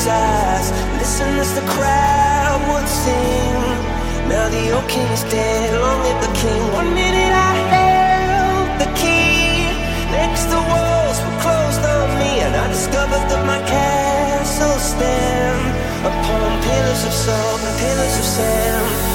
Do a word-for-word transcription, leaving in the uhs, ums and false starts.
his eyes. Listen as the crowd would sing. Now the old king is dead, long live the king. One minute I held the key, next the walls were closed on me, and I discovered that my castle stand upon pillars of salt and pillars of sand.